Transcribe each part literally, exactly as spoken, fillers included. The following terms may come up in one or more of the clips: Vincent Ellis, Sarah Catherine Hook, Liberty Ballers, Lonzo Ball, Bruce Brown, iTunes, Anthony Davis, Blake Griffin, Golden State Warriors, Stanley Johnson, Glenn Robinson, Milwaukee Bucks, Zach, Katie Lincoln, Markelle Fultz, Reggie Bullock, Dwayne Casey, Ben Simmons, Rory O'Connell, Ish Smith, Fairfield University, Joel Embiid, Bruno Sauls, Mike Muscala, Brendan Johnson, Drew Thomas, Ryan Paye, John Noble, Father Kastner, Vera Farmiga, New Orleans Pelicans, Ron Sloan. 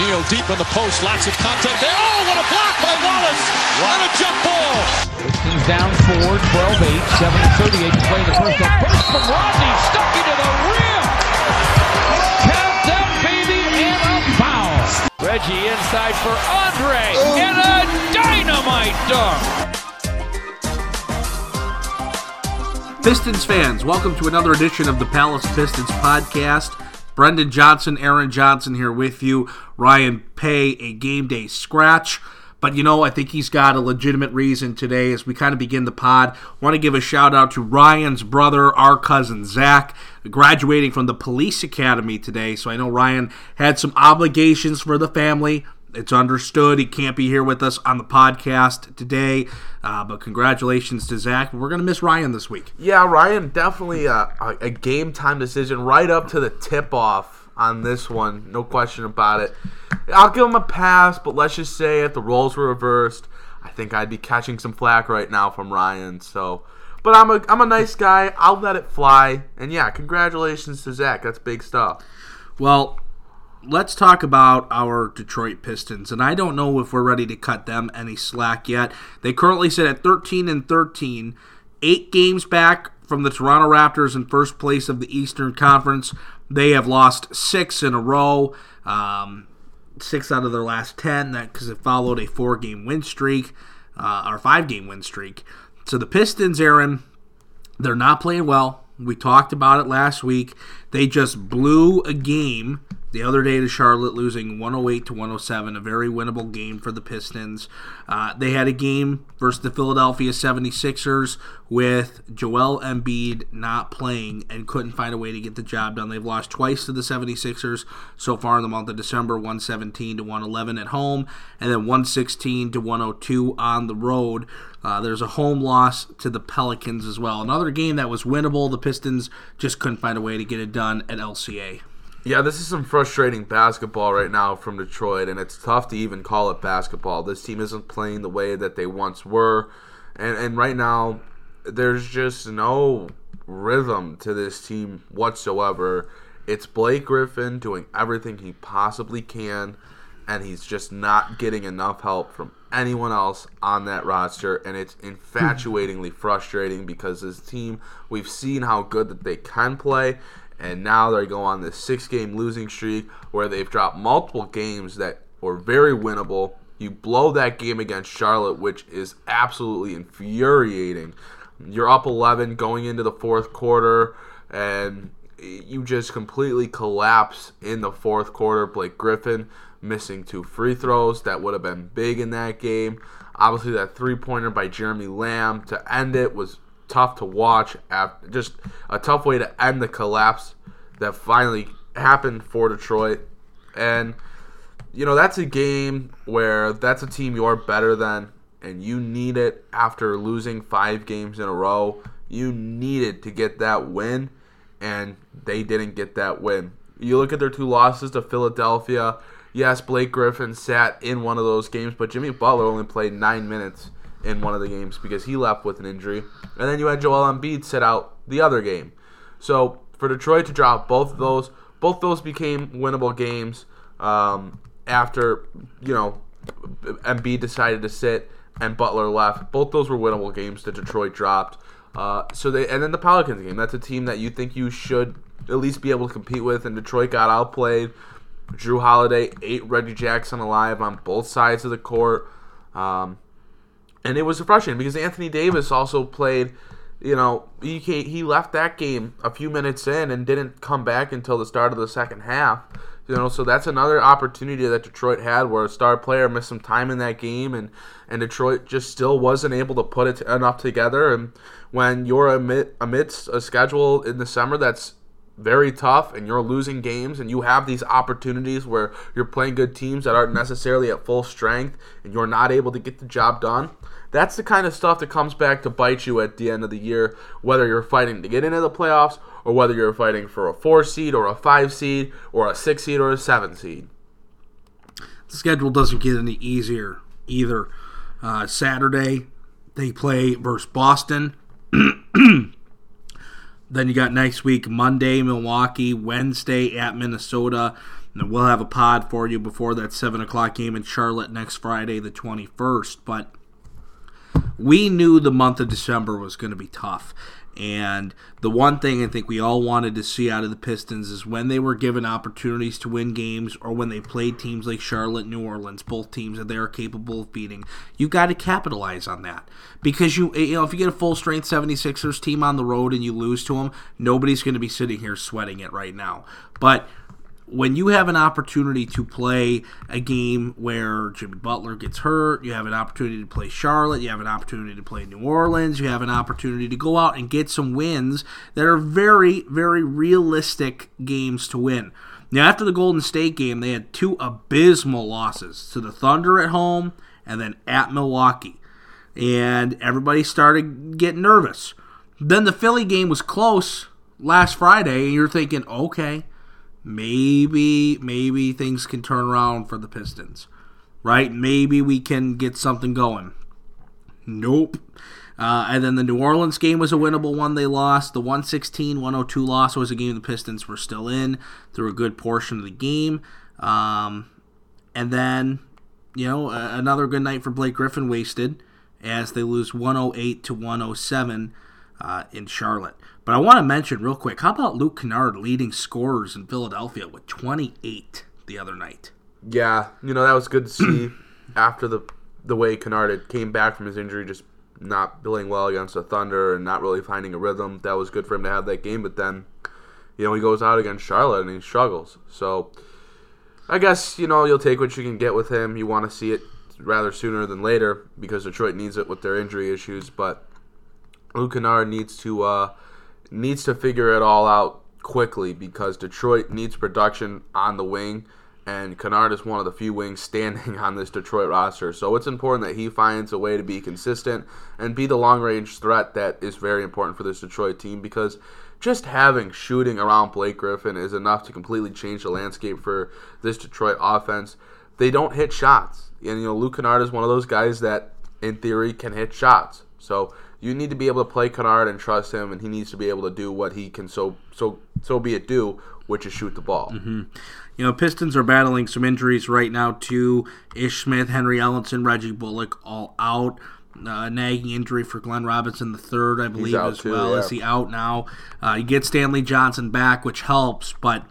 O'Neal deep in the post, lots of contact there. Oh, what a block by Wallace! Wow. What a jump ball! Pistons down four, twelve eight, seven thirty-eight to play the first half. Burst from Rodney, stuck into the rim! Count that baby, and a foul! Reggie inside for Andre, oh. And a dynamite dunk! Pistons fans, welcome to another edition of the Palace Pistons podcast. Brendan Johnson, Aaron Johnson here with you. Ryan Paye, a game day scratch. But you know, I think he's got a legitimate reason today as we kind of begin the pod. Want to give a shout out to Ryan's brother, our cousin Zach, graduating from the police academy today. So I know Ryan had some obligations for the family. It's understood he can't be here with us on the podcast today, uh, but congratulations to Zach. We're going to miss Ryan this week. Yeah, Ryan, definitely a, a game-time decision right up to the tip-off on this one, no question about it. I'll give him a pass, but let's just say if the roles were reversed, I think I'd be catching some flack right now from Ryan. So, but I'm a, I'm a nice guy. I'll let it fly. And, yeah, congratulations to Zach. That's big stuff. Well, let's talk about our Detroit Pistons, and I don't know if we're ready to cut them any slack yet. They currently sit at thirteen and thirteen, eight games back from the Toronto Raptors in first place of the Eastern Conference. They have lost six in a row, um, six out of their last ten, that because it followed a four-game win streak, uh, or five-game win streak. So the Pistons, Aaron, they're not playing well. We talked about it last week. They just blew a game the other day to Charlotte, losing one oh eight to one oh seven, a very winnable game for the Pistons. Uh, they had a game versus the Philadelphia seventy-sixers with Joel Embiid not playing and couldn't find a way to get the job done. They've lost twice to the seventy-sixers so far in the month of December, one seventeen to one eleven at home, and then one sixteen to one oh two on the road. Uh, there's a home loss to the Pelicans as well. Another game that was winnable, the Pistons just couldn't find a way to get it done at L C A. Yeah, this is some frustrating basketball right now from Detroit, and it's tough to even call it basketball. This team isn't playing the way that they once were, and and right now there's just no rhythm to this team whatsoever. It's Blake Griffin doing everything he possibly can, and he's just not getting enough help from anyone else on that roster, and it's infatuatingly frustrating because this team, we've seen how good that they can play, and now they go on this six-game losing streak where they've dropped multiple games that were very winnable. You blow that game against Charlotte, which is absolutely infuriating. You're up eleven going into the fourth quarter, and you just completely collapse in the fourth quarter. Blake Griffin missing two free throws. That would have been big in that game. Obviously, that three-pointer by Jeremy Lamb to end it was tough to watch, after, just a tough way to end the collapse that finally happened for Detroit. And, you know, that's a game where that's a team you're better than, and you need it after losing five games in a row. You needed to get that win, and they didn't get that win. You look at their two losses to Philadelphia. Yes, Blake Griffin sat in one of those games, but Jimmy Butler only played nine minutes in one of the games because he left with an injury. And then you had Joel Embiid sit out the other game. So for Detroit to drop both of those, both those became winnable games um, after, you know, Embiid decided to sit and Butler left. Both those were winnable games that Detroit dropped. Uh, so they, and then the Pelicans game, that's a team that you think you should at least be able to compete with, and Detroit got outplayed. Drew Holiday ate Reggie Jackson alive on both sides of the court. Um... And it was frustrating because Anthony Davis also played, you know, he came, he left that game a few minutes in and didn't come back until the start of the second half. You know, so that's another opportunity that Detroit had where a star player missed some time in that game, and, and Detroit just still wasn't able to put it enough together. And when you're amid, amidst a schedule in the summer that's very tough and you're losing games and you have these opportunities where you're playing good teams that aren't necessarily at full strength and you're not able to get the job done, that's the kind of stuff that comes back to bite you at the end of the year, whether you're fighting to get into the playoffs or whether you're fighting for a four seed or a five seed or a six seed or a seven seed. The schedule doesn't get any easier either. Uh, Saturday, they play versus Boston. Then you got next week, Monday, Milwaukee, Wednesday at Minnesota. And we'll have a pod for you before that seven o'clock game in Charlotte next Friday, the twenty-first. But we knew the month of December was going to be tough. And the one thing I think we all wanted to see out of the Pistons is when they were given opportunities to win games or when they played teams like Charlotte, New Orleans, both teams that they are capable of beating, you've got to capitalize on that. Because you, you know, if you get a full-strength seventy-sixers team on the road and you lose to them, nobody's going to be sitting here sweating it right now. But when you have an opportunity to play a game where Jimmy Butler gets hurt, you have an opportunity to play Charlotte, you have an opportunity to play New Orleans, you have an opportunity to go out and get some wins that are very, very realistic games to win. Now, after the Golden State game, they had two abysmal losses to the Thunder at home and then at Milwaukee. And everybody started getting nervous. Then the Philly game was close last Friday, and you're thinking, okay, Maybe, maybe things can turn around for the Pistons, right? Maybe we can get something going. Nope. Uh, and then the New Orleans game was a winnable one. They lost. The one sixteen one oh two loss was a game the Pistons were still in through a good portion of the game. Um, and then, you know, another good night for Blake Griffin wasted as they lose one oh eight to one oh seven uh, in Charlotte. But I want to mention real quick, how about Luke Kennard leading scorers in Philadelphia with twenty-eight the other night? Yeah, you know, that was good to see after the the way Kennard had came back from his injury, just not playing well against the Thunder and not really finding a rhythm. That was good for him to have that game, but then, you know, he goes out against Charlotte and he struggles. So I guess, you know, you'll take what you can get with him. You want to see it rather sooner than later because Detroit needs it with their injury issues, but Luke Kennard needs to... Uh, needs to figure it all out quickly because Detroit needs production on the wing, and Kennard is one of the few wings standing on this Detroit roster. So it's important that he finds a way to be consistent and be the long-range threat that is very important for this Detroit team because just having shooting around Blake Griffin is enough to completely change the landscape for this Detroit offense. They don't hit shots. And, you know, Luke Kennard is one of those guys that, in theory, can hit shots. So you need to be able to play Kennard and trust him, and he needs to be able to do what he can so so so be it do, which is shoot the ball. Mm-hmm. You know, Pistons are battling some injuries right now too. Ish Smith, Henry Ellenson, Reggie Bullock all out. Uh, nagging injury for Glenn Robinson the third, I believe, as too, well. Yeah. Is he out now? Uh, you get Stanley Johnson back, which helps, but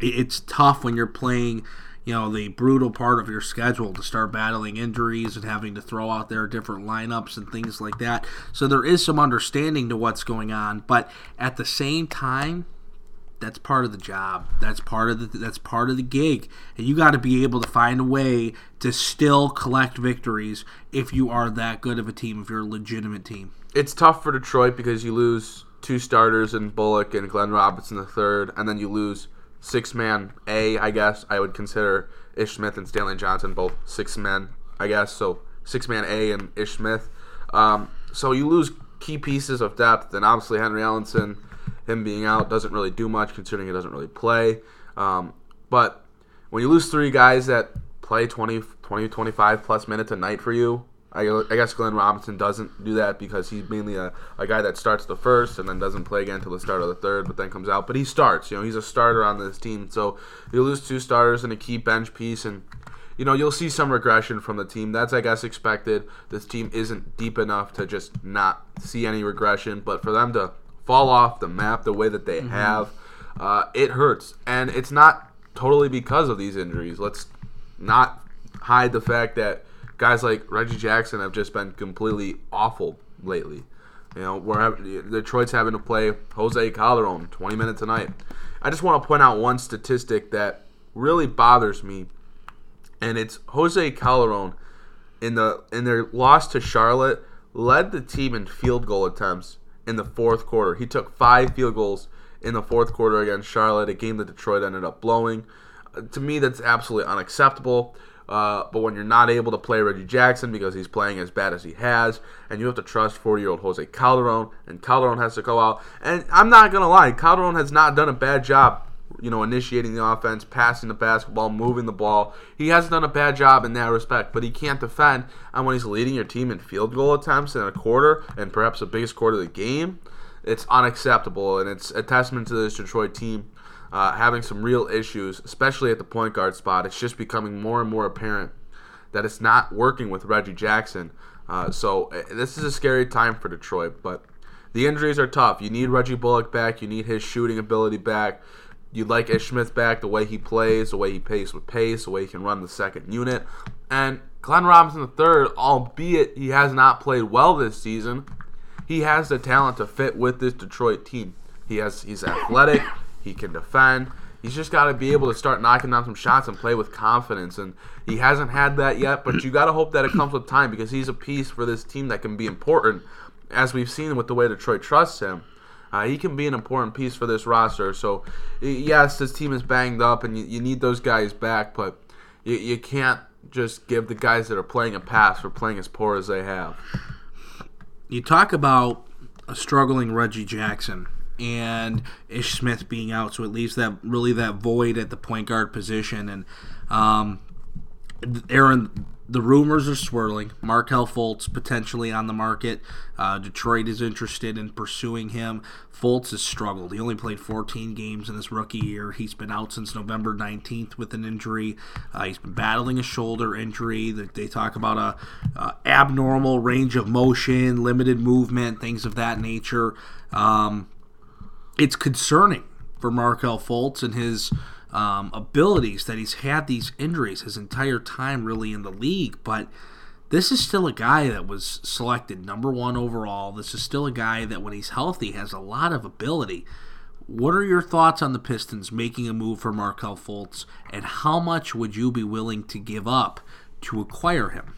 it's tough when you're playing, you know, the brutal part of your schedule to start battling injuries and having to throw out their different lineups and things like that. So there is some understanding to what's going on, but at the same time, that's part of the job. That's part of the that's part of the gig. And you got to be able to find a way to still collect victories if you are that good of a team, if you're a legitimate team. It's tough for Detroit because you lose two starters in Bullock and Glenn Robinson the third, and then you lose six-man A, I guess. I would consider Ish Smith and Stanley Johnson both six-men, I guess. So six-man A and Ish Smith. Um, so you lose key pieces of depth, and obviously Henry Ellenson, him being out, doesn't really do much considering he doesn't really play. Um, but when you lose three guys that play twenty, twenty, twenty-five-plus minutes a night for you, I, I guess Glenn Robinson doesn't do that because he's mainly a, a guy that starts the first and then doesn't play again until the start of the third, but then comes out. But he starts. You know, he's a starter on this team. So you lose two starters and a key bench piece, and, you know, you'll see some regression from the team. That's, I guess, expected. This team isn't deep enough to just not see any regression. But for them to fall off the map the way that they mm-hmm. have, uh, it hurts. And it's not totally because of these injuries. Let's not hide the fact that guys like Reggie Jackson have just been completely awful lately. You know, we're Detroit's having to play Jose Calderon twenty minutes a night. I just want to point out one statistic that really bothers me, and it's Jose Calderon in the in their loss to Charlotte led the team in field goal attempts in the fourth quarter. He took five field goals in the fourth quarter against Charlotte, a game that Detroit ended up blowing. Uh, to me, that's absolutely unacceptable. Uh, but when you're not able to play Reggie Jackson because he's playing as bad as he has, and you have to trust forty-year-old Jose Calderon, and Calderon has to go out. And I'm not going to lie, Calderon has not done a bad job, you know, initiating the offense, passing the basketball, moving the ball. He hasn't done a bad job in that respect, but he can't defend. And when he's leading your team in field goal attempts in a quarter, and perhaps the biggest quarter of the game, It's unacceptable, and it's a testament to this Detroit team uh, having some real issues, especially at the point guard spot. It's just becoming more and more apparent that it's not working with Reggie Jackson. Uh, so this is a scary time for Detroit, but the injuries are tough. You need Reggie Bullock back. You need his shooting ability back. You'd like Ish Smith back, the way he plays, the way he plays with pace, the way he can run the second unit. And Glenn Robinson the third, albeit he has not played well this season, he has the talent to fit with this Detroit team. He has He's athletic. He can defend. He's just got to be able to start knocking down some shots and play with confidence. And he hasn't had that yet, but you got to hope that it comes with time, because he's a piece for this team that can be important, as we've seen with the way Detroit trusts him. Uh, he can be an important piece for this roster. So, yes, this team is banged up, and you, you need those guys back, but you, you can't just give the guys that are playing a pass for playing as poor as they have. You talk about a struggling Reggie Jackson and Ish Smith being out, so it leaves that really that void at the point guard position. And um, Aaron, the rumors are swirling. Markelle Fultz potentially on the market. Uh, Detroit is interested in pursuing him. Fultz has struggled. He only played fourteen games in his rookie year. He's been out since November nineteenth with an injury. Uh, he's been battling a shoulder injury. They talk about a uh, abnormal range of motion, limited movement, things of that nature. Um, it's concerning for Markelle Fultz and his Um, abilities that he's had these injuries his entire time really in the league, but this is still a guy that was selected number one overall. This is still a guy that when he's healthy has a lot of ability. What are your thoughts on the Pistons making a move for Markelle Fultz, and how much would you be willing to give up to acquire him?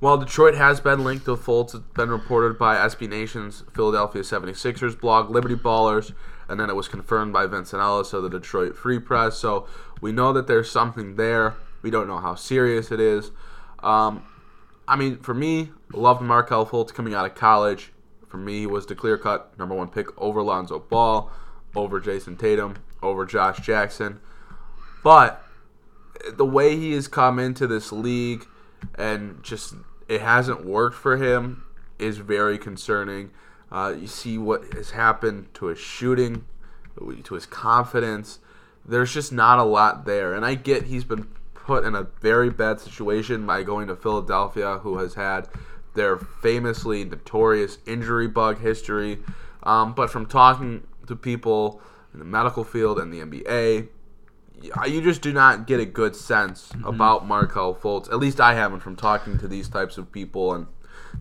Well, Detroit has been linked to Fultz. It's been reported by S B Nation's Philadelphia seventy-sixers blog, Liberty Ballers, and then it was confirmed by Vincent Ellis of the Detroit Free Press. So we know that there's something there. We don't know how serious it is. Um, I mean, for me, I loved Markelle Fultz coming out of college. For me, he was the clear-cut number one pick over Lonzo Ball, over Jason Tatum, over Josh Jackson. But the way he has come into this league and just it hasn't worked for him is very concerning. Uh, you see what has happened to his shooting, to his confidence. There's just not a lot there. And I get he's been put in a very bad situation by going to Philadelphia, who has had their famously notorious injury bug history. Um, but from talking to people in the medical field and the N B A, you just do not get a good sense mm-hmm. about Markelle Fultz. At least I haven't, from talking to these types of people. And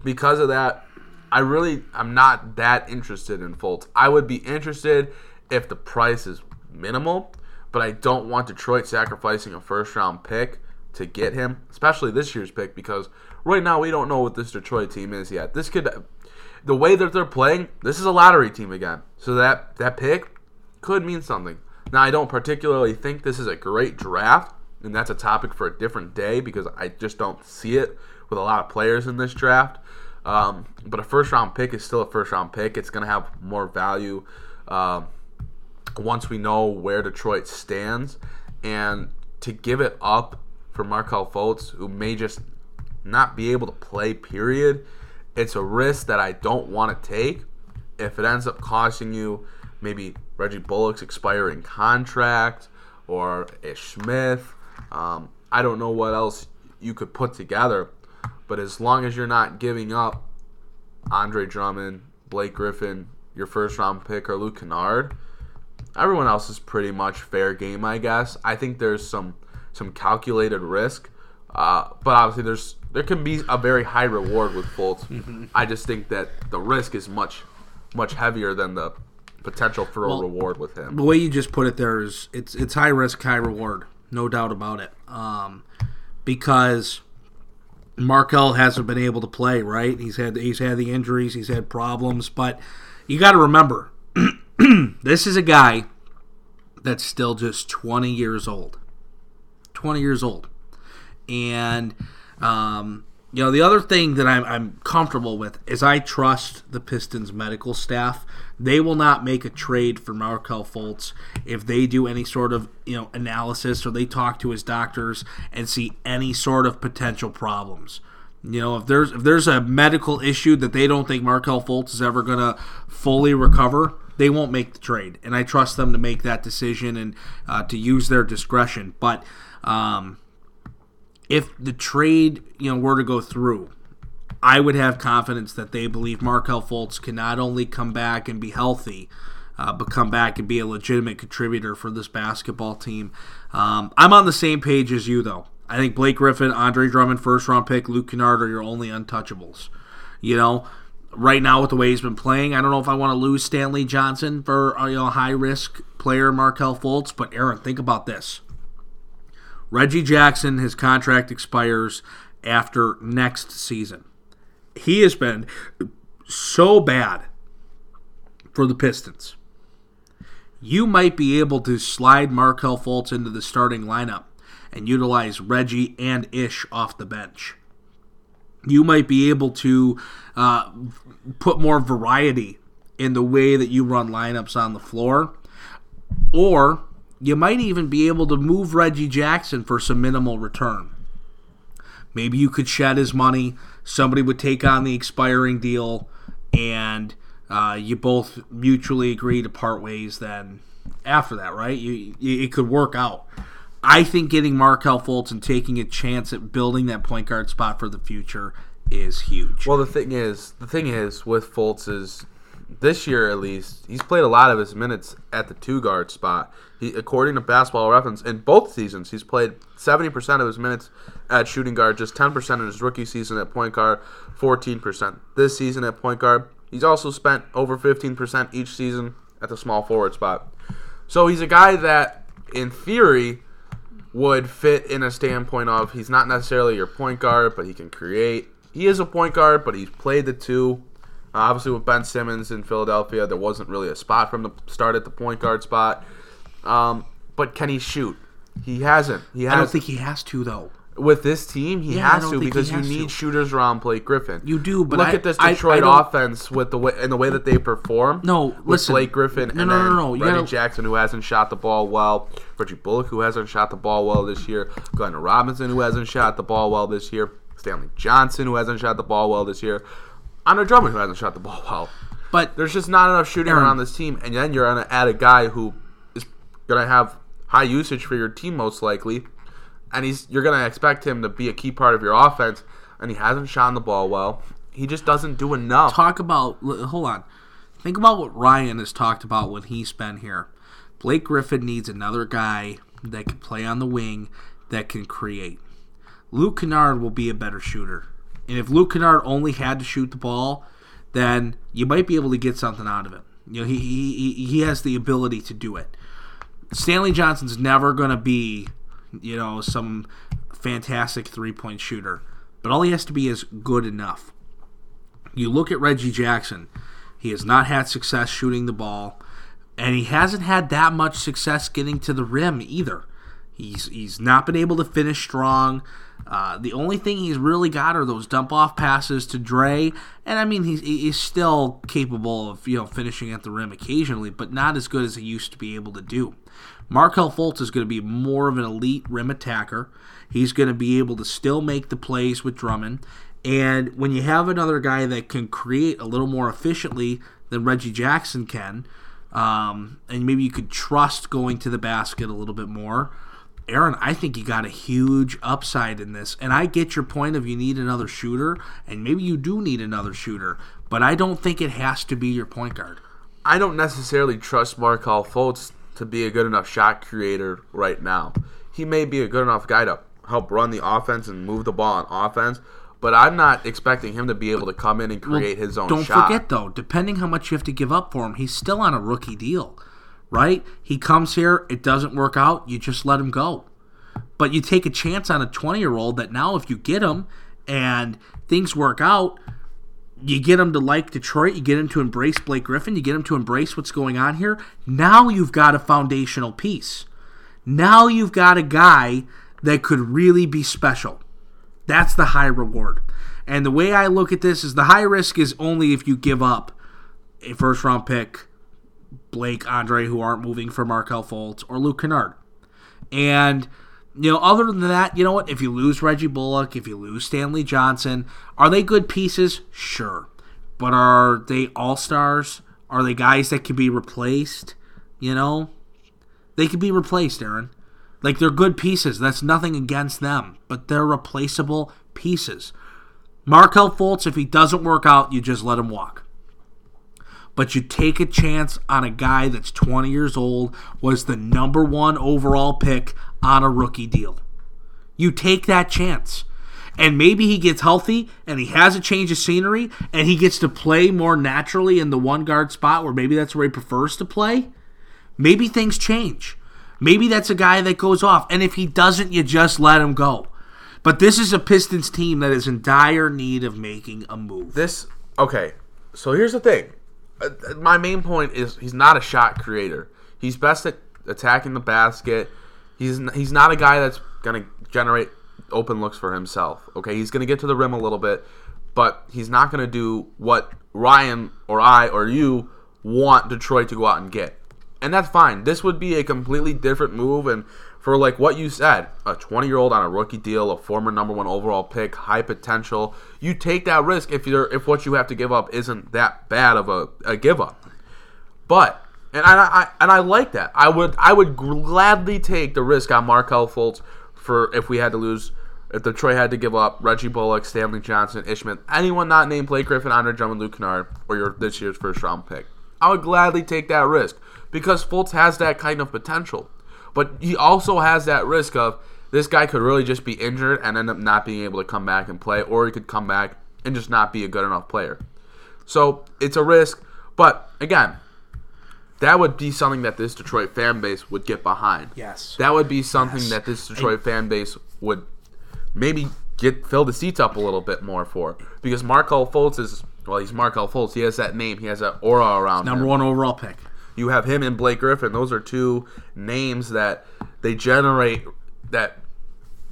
because of that, I really am not that interested in Fultz. I would be interested if the price is minimal, but I don't want Detroit sacrificing a first-round pick to get him, especially this year's pick, because right now we don't know what this Detroit team is yet. This could, the way that they're playing, this is a lottery team again. So that, that pick could mean something. Now, I don't particularly think this is a great draft, and that's a topic for a different day, because I just don't see it with a lot of players in this draft. Um, but a first-round pick is still a first-round pick. It's going to have more value uh, once we know where Detroit stands. And to give it up for Markelle Fultz, who may just not be able to play, period, it's a risk that I don't want to take. If it ends up costing you maybe Reggie Bullock's expiring contract or Ish Smith, um, I don't know what else you could put together. But as long as you're not giving up Andre Drummond, Blake Griffin, your first-round pick, or Luke Kennard, everyone else is pretty much fair game, I guess. I think there's some some calculated risk. Uh, but obviously, there's there can be a very high reward with Fultz. Mm-hmm. I just think that the risk is much, much heavier than the potential for well, a reward with him. The way you just put it there is it's, it's high risk, high reward. No doubt about it. Um, because Markelle hasn't been able to play, right? He's had he's had the injuries, he's had problems, but you got to remember, this is a guy that's still just twenty years old. twenty years old. And, um, you know, the other thing that I'm, I'm comfortable with is I trust the Pistons medical staff. They will not make a trade for Markelle Fultz if they do any sort of, you know, analysis or they talk to his doctors and see any sort of potential problems. You know, if there's if there's a medical issue that they don't think Markelle Fultz is ever going to fully recover, they won't make the trade. And I trust them to make that decision and uh, to use their discretion. But um, if the trade, you know, were to go through, I would have confidence that they believe Markelle Fultz can not only come back and be healthy, uh, but come back and be a legitimate contributor for this basketball team. Um, I'm on the same page as you, though. I think Blake Griffin, Andre Drummond, first-round pick, Luke Kennard are your only untouchables. You know, right now with the way he's been playing, I don't know if I want to lose Stanley Johnson for you know high-risk player Markelle Fultz, but Aaron, think about this. Reggie Jackson, his contract expires after next season. He has been so bad for the Pistons. You might be able to slide Markelle Fultz into the starting lineup and utilize Reggie and Ish off the bench. You might be able to uh, put more variety in the way that you run lineups on the floor. Or you might even be able to move Reggie Jackson for some minimal return. Maybe you could shed his money. Somebody would take on the expiring deal, and uh, you both mutually agree to part ways then after that, right? You, you, it could work out. I think getting Markelle Fultz and taking a chance at building that point guard spot for the future is huge. Well, the thing is, the thing is with Fultz is this year at least, he's played a lot of his minutes at the two guard spot. He, according to Basketball Reference, in both seasons, he's played seventy percent of his minutes at shooting guard, just ten percent in his rookie season at point guard, fourteen percent this season at point guard. He's also spent over fifteen percent each season at the small forward spot. So he's a guy that, in theory, would fit in a standpoint of he's not necessarily your point guard, but he can create. He is a point guard, but he's played the two. Uh, obviously, with Ben Simmons in Philadelphia, there wasn't really a spot for him to start at the point guard spot. Um, but can he shoot? He hasn't. He hasn't. I don't think he has to, though. With this team, he yeah, has to because has you need to. shooters around Blake Griffin. You do, but look I, at this Detroit I, I offense with the way and the way that they perform. No, with listen, Blake Griffin no, and no, no, no, no. Reggie gotta... Jackson, who hasn't shot the ball well, Reggie Bullock, who hasn't shot the ball well this year, Glenn Robinson, who hasn't shot the ball well this year, Stanley Johnson, who hasn't shot the ball well this year, Andre Drummond, who hasn't shot the ball well. But there's just not enough shooting Aaron, around this team, and then you're gonna add a guy who is gonna have high usage for your team most likely. And he's you're going to expect him to be a key part of your offense, and he hasn't shot the ball well. He just doesn't do enough. Talk about – hold on. Think about what Ryan has talked about when he's been here. Blake Griffin needs another guy that can play on the wing, that can create. Luke Kennard will be a better shooter. And if Luke Kennard only had to shoot the ball, then you might be able to get something out of it. You know, he he, he has the ability to do it. Stanley Johnson's never going to be – you know, some fantastic three-point shooter. But all he has to be is good enough. You look at Reggie Jackson. He has not had success shooting the ball. And he hasn't had that much success getting to the rim either. He's he's not been able to finish strong. Uh, the only thing he's really got are those dump-off passes to Dre. And, I mean, he's, he's still capable of, you know, finishing at the rim occasionally, but not as good as he used to be able to do. Markelle Fultz is going to be more of an elite rim attacker. He's going to be able to still make the plays with Drummond. And when you have another guy that can create a little more efficiently than Reggie Jackson can, um, and maybe you could trust going to the basket a little bit more, Aaron, I think you got a huge upside in this. And I get your point of you need another shooter, and maybe you do need another shooter, but I don't think it has to be your point guard. I don't necessarily trust Markelle Fultz to be a good enough shot creator right now. He may be a good enough guy to help run the offense and move the ball on offense, but I'm not expecting him to be able to come in and create well, his own don't shot. Don't forget, though, depending how much you have to give up for him, he's still on a rookie deal, right? He comes here, it doesn't work out, you just let him go. But you take a chance on a twenty-year-old that now if you get him and things work out, you get him to like Detroit. You get him to embrace Blake Griffin. You get him to embrace what's going on here. Now you've got a foundational piece. Now you've got a guy that could really be special. That's the high reward. And the way I look at this is the high risk is only if you give up a first-round pick, Blake, Andre, who aren't moving for Markelle Fultz, or Luke Kennard. And You know, other than that, you know what? If you lose Reggie Bullock, if you lose Stanley Johnson, are they good pieces? Sure. But are they all-stars? Are they guys that can be replaced? You know? They can be replaced, Aaron. Like, they're good pieces. That's nothing against them. But they're replaceable pieces. Markelle Fultz, if he doesn't work out, you just let him walk. But you take a chance on a guy that's twenty years old, was the number one overall pick on a rookie deal. You take that chance. And maybe he gets healthy and he has a change of scenery and he gets to play more naturally in the one guard spot where maybe that's where he prefers to play. Maybe things change. Maybe that's a guy that goes off. And if he doesn't, you just let him go. But this is a Pistons team that is in dire need of making a move. This, okay, so here's the thing. My main point is he's not a shot creator. He's best at attacking the basket. He's he's not a guy that's going to generate open looks for himself. Okay, he's going to get to the rim a little bit, but he's not going to do what Ryan or I or you want Detroit to go out and get. And that's fine. This would be a completely different move, and for like what you said, a twenty-year-old on a rookie deal, a former number one overall pick, high potential, you take that risk if you're if what you have to give up isn't that bad of a, a give up. But and I, I and I like that. I would I would gladly take the risk on Markelle Fultz for if we had to lose. If Detroit had to give up Reggie Bullock, Stanley Johnson, Ish Smith, anyone not named Blake Griffin, Andre Drummond, Luke Kennard, or your this year's first round pick, I would gladly take that risk because Fultz has that kind of potential. But he also has that risk of this guy could really just be injured and end up not being able to come back and play, or he could come back and just not be a good enough player. So it's a risk. But again, that would be something that this Detroit fan base would get behind. Yes. That would be something yes. that this Detroit I, fan base would maybe get fill the seats up a little bit more for. Because Markelle Fultz is, well, he's Markelle Fultz. He has that name. He has that aura around number him. Number one overall pick. You have him and Blake Griffin. Those are two names that they generate that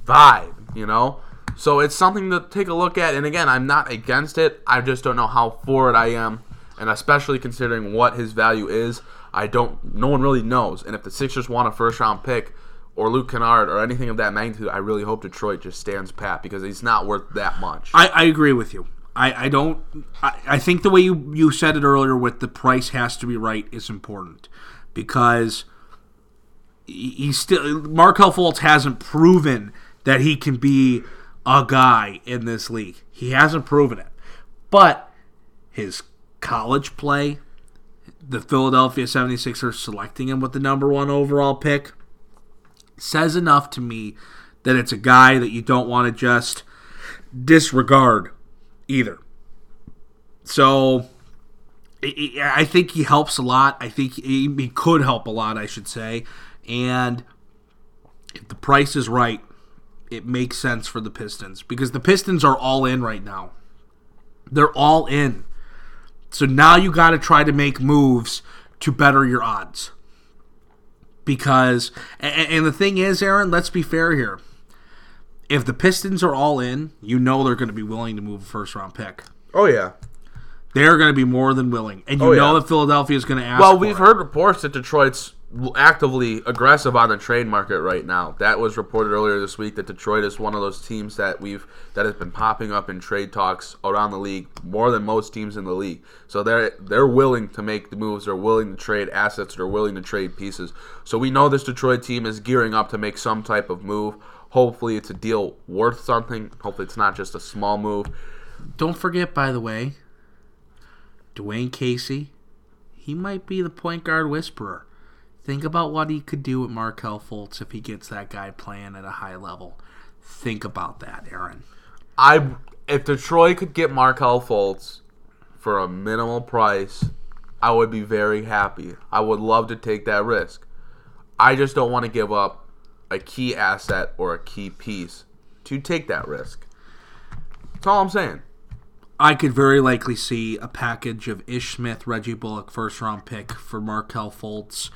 vibe, you know? So it's something to take a look at. And again, I'm not against it. I just don't know how for it I am. And especially considering what his value is, I don't, no one really knows. And if the Sixers want a first round pick or Luke Kennard or anything of that magnitude, I really hope Detroit just stands pat because he's not worth that much. I, I agree with you. I, I don't I, I think the way you, you said it earlier with the price has to be right is important because he, he still Markelle Fultz hasn't proven that he can be a guy in this league. He hasn't proven it. But his college play, the Philadelphia seventy-sixers selecting him with the number one overall pick, says enough to me that it's a guy that you don't want to just disregard either. So I think he helps a lot. I think he could help a lot, I should say. And if the price is right, it makes sense for the Pistons because the Pistons are all in right now. They're all in. So now you got to try to make moves to better your odds. Because, and the thing is, Aaron, let's be fair here. If the Pistons are all in, you know they're going to be willing to move a first-round pick. Oh, yeah. They're going to be more than willing. And you oh, yeah. know that Philadelphia is going to ask Well, we've for heard it. reports that Detroit's actively aggressive on the trade market right now. That was reported earlier this week that Detroit is one of those teams that we've that has been popping up in trade talks around the league more than most teams in the league. So they're, they're willing to make the moves. They're willing to trade assets. They're willing to trade pieces. So we know this Detroit team is gearing up to make some type of move. Hopefully it's a deal worth something. Hopefully it's not just a small move. Don't forget, by the way, Dwayne Casey, he might be the point guard whisperer. Think about what he could do with Markelle Fultz if he gets that guy playing at a high level. Think about that, Aaron. I If Detroit could get Markelle Fultz for a minimal price, I would be very happy. I would love to take that risk. I just don't want to give up a key asset or a key piece to take that risk. That's all I'm saying. I could very likely see a package of Ish Smith, Reggie Bullock, first round pick for Markelle Fultz,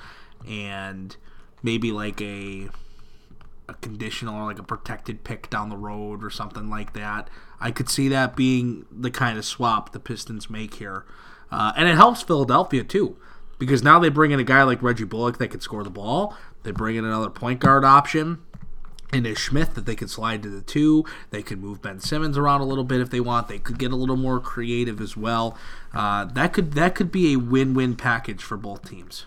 and maybe like a a conditional or like a protected pick down the road or something like that. I could see that being the kind of swap the Pistons make here, uh, and it helps Philadelphia too because now they bring in a guy like Reggie Bullock that can score the ball. They bring in another point guard option. and Ish Smith that they could slide to the two. They could move Ben Simmons around a little bit if they want. They could get a little more creative as well. Uh, that could that could be a win-win package for both teams.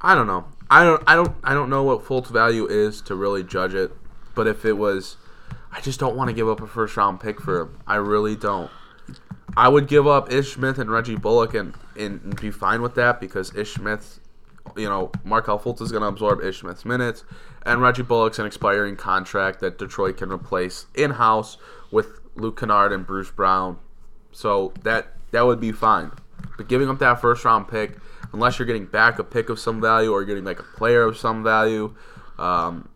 I don't know. I don't I don't I don't know what Fultz's value is to really judge it. But if it was, I just don't want to give up a first round pick for him. I really don't. I would give up Ish Smith and Reggie Bullock and, and be fine with that, because Ish Smith, you know, Markelle Fultz is going to absorb Ish Smith's minutes, and Reggie Bullock's an expiring contract that Detroit can replace in-house with Luke Kennard and Bruce Brown. So that that would be fine. But giving up that first-round pick, unless you're getting back a pick of some value or you're getting like a player of some value, um,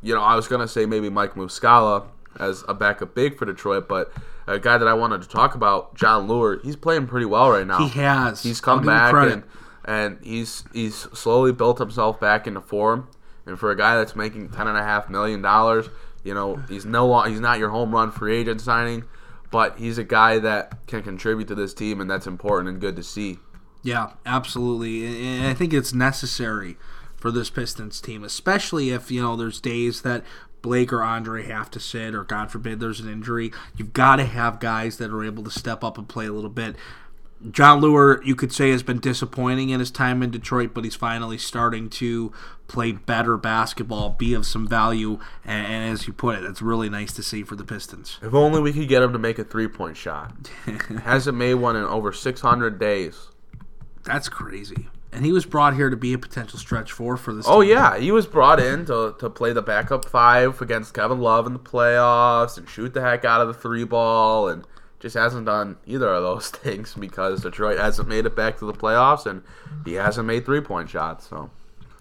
you know, I was going to say maybe Mike Muscala as a backup big for Detroit, but a guy that I wanted to talk about, John Leuer, he's playing pretty well right now. He has. He's come back and, and he's he's slowly built himself back into form. And for a guy that's making ten and a half million dollars, you know, he's no he's not your home run free agent signing, but he's a guy that can contribute to this team, and that's important and good to see. Yeah, absolutely. And I think it's necessary for this Pistons team, especially if, you know, there's days that Blake or Andre have to sit, or God forbid there's an injury. You've got to have guys that are able to step up and play a little bit. John Leuer, you could say, has been disappointing in his time in Detroit, but he's finally starting to play better basketball, be of some value, and, and as you put it, it's really nice to see for the Pistons. If only we could get him to make a three-point shot. Hasn't made one in over six hundred days. That's crazy. And he was brought here to be a potential stretch four for this. Oh, team. Yeah. He was brought in to, to play the backup five against Kevin Love in the playoffs and shoot the heck out of the three ball, and just hasn't done either of those things because Detroit hasn't made it back to the playoffs and he hasn't made three-point shots. So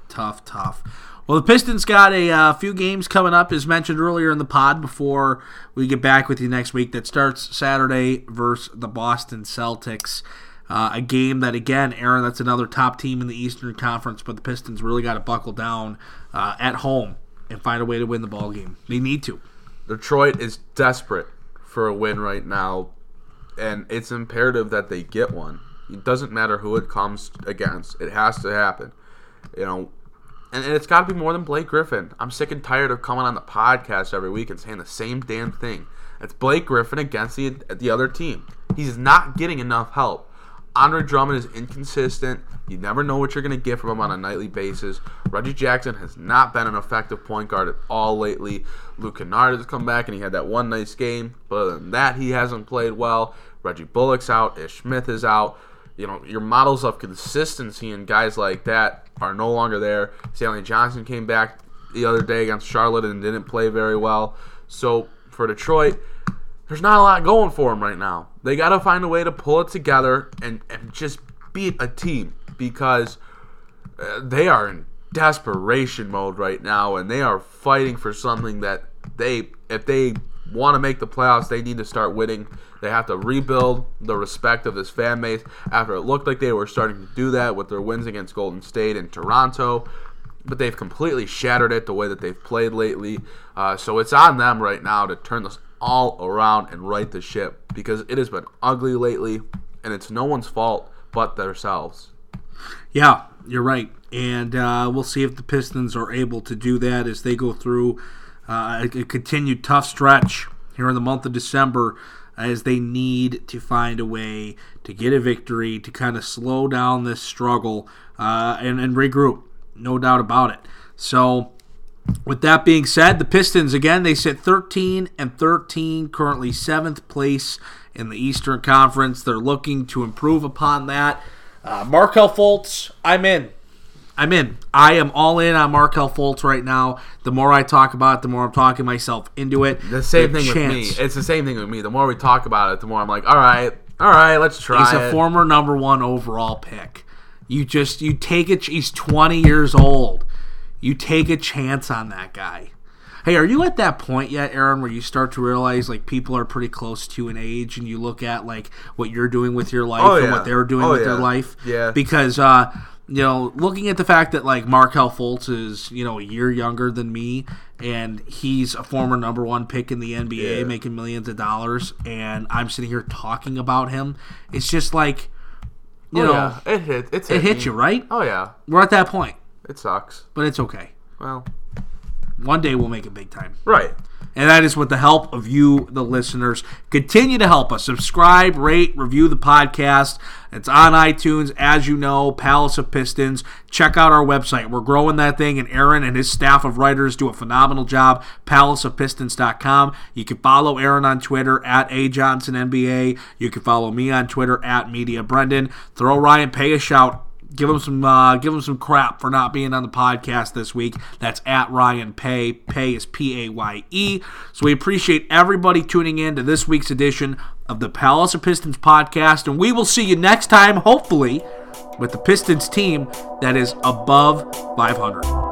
Tough, tough. Well, the Pistons got a uh, few games coming up, as mentioned earlier in the pod, before we get back with you next week. That starts Saturday versus the Boston Celtics. Uh, a game that, again, Aaron, that's another top team in the Eastern Conference, but the Pistons really got to buckle down uh, at home and find a way to win the ballgame. They need to. Detroit is desperate for a win right now, and it's imperative that they get one. It doesn't matter who it comes against. It has to happen. You know, and, and it's got to be more than Blake Griffin. I'm sick and tired of coming on the podcast every week and saying the same damn thing. It's Blake Griffin against the, the other team. He's not getting enough help. Andre Drummond is inconsistent. You never know what you're going to get from him on a nightly basis. Reggie Jackson has not been an effective point guard at all lately. Luke Kennard has come back, and he had that one nice game. But other than that, he hasn't played well. Reggie Bullock's out. Ish Smith is out. You know, your models of consistency and guys like that are no longer there. Stanley Johnson came back the other day against Charlotte and didn't play very well. So, for Detroit, there's not a lot going for them right now. They got to find a way to pull it together and, and just beat a team, because uh, they are in desperation mode right now, and they are fighting for something that they, if they want to make the playoffs, they need to start winning. They have to rebuild the respect of this fan base after it looked like they were starting to do that with their wins against Golden State and Toronto. But they've completely shattered it the way that they've played lately. Uh, so it's on them right now to turn this all around and right the ship, because it has been ugly lately, and it's no one's fault but themselves. Yeah, you're right. And uh, we'll see if the Pistons are able to do that as they go through uh, a continued tough stretch here in the month of December, as they need to find a way to get a victory to kind of slow down this struggle uh, and, and regroup, no doubt about it. So, with that being said, the Pistons, again, they sit thirteen and thirteen, currently seventh place in the Eastern Conference. They're looking to improve upon that. Uh, Markelle Fultz, I'm in. I'm in. I am all in on Markelle Fultz right now. The more I talk about it, the more I'm talking myself into it. The same the thing chance. with me. It's the same thing with me. The more we talk about it, the more I'm like, all right, all right, let's try He's it. He's a former number one overall pick. You just, you take it. He's twenty years old. You take a chance on that guy. Hey, are you at that point yet, Aaron, where you start to realize like people are pretty close to an age, and you look at like what you're doing with your life oh, yeah. and what they're doing oh, with yeah. their life? Yeah. Because uh, you know, looking at the fact that like Markelle Fultz is, you know, a year younger than me, and he's a former number one pick in the N B A, yeah. making millions of dollars, and I'm sitting here talking about him. It's just like, you oh, know, yeah. it hit, it's it hit you, right? Oh yeah, we're at that point. It sucks. But it's okay. Well, One day we'll make it big time. Right. And that is with the help of you, the listeners. Continue to help us. Subscribe, rate, review the podcast. It's on iTunes, as you know, Palace of Pistons. Check out our website. We're growing that thing, and Aaron and his staff of writers do a phenomenal job, palace of pistons dot com. You can follow Aaron on Twitter, at A Johnson N B A. You can follow me on Twitter, at Media Brendan. Throw Ryan Paye a shout. Give him some uh, give him some crap for not being on the podcast this week. That's at Ryan Paye. Paye is P A Y E. So we appreciate everybody tuning in to this week's edition of the Palace of Pistons podcast. And we will see you next time, hopefully, with the Pistons team that is above five hundred.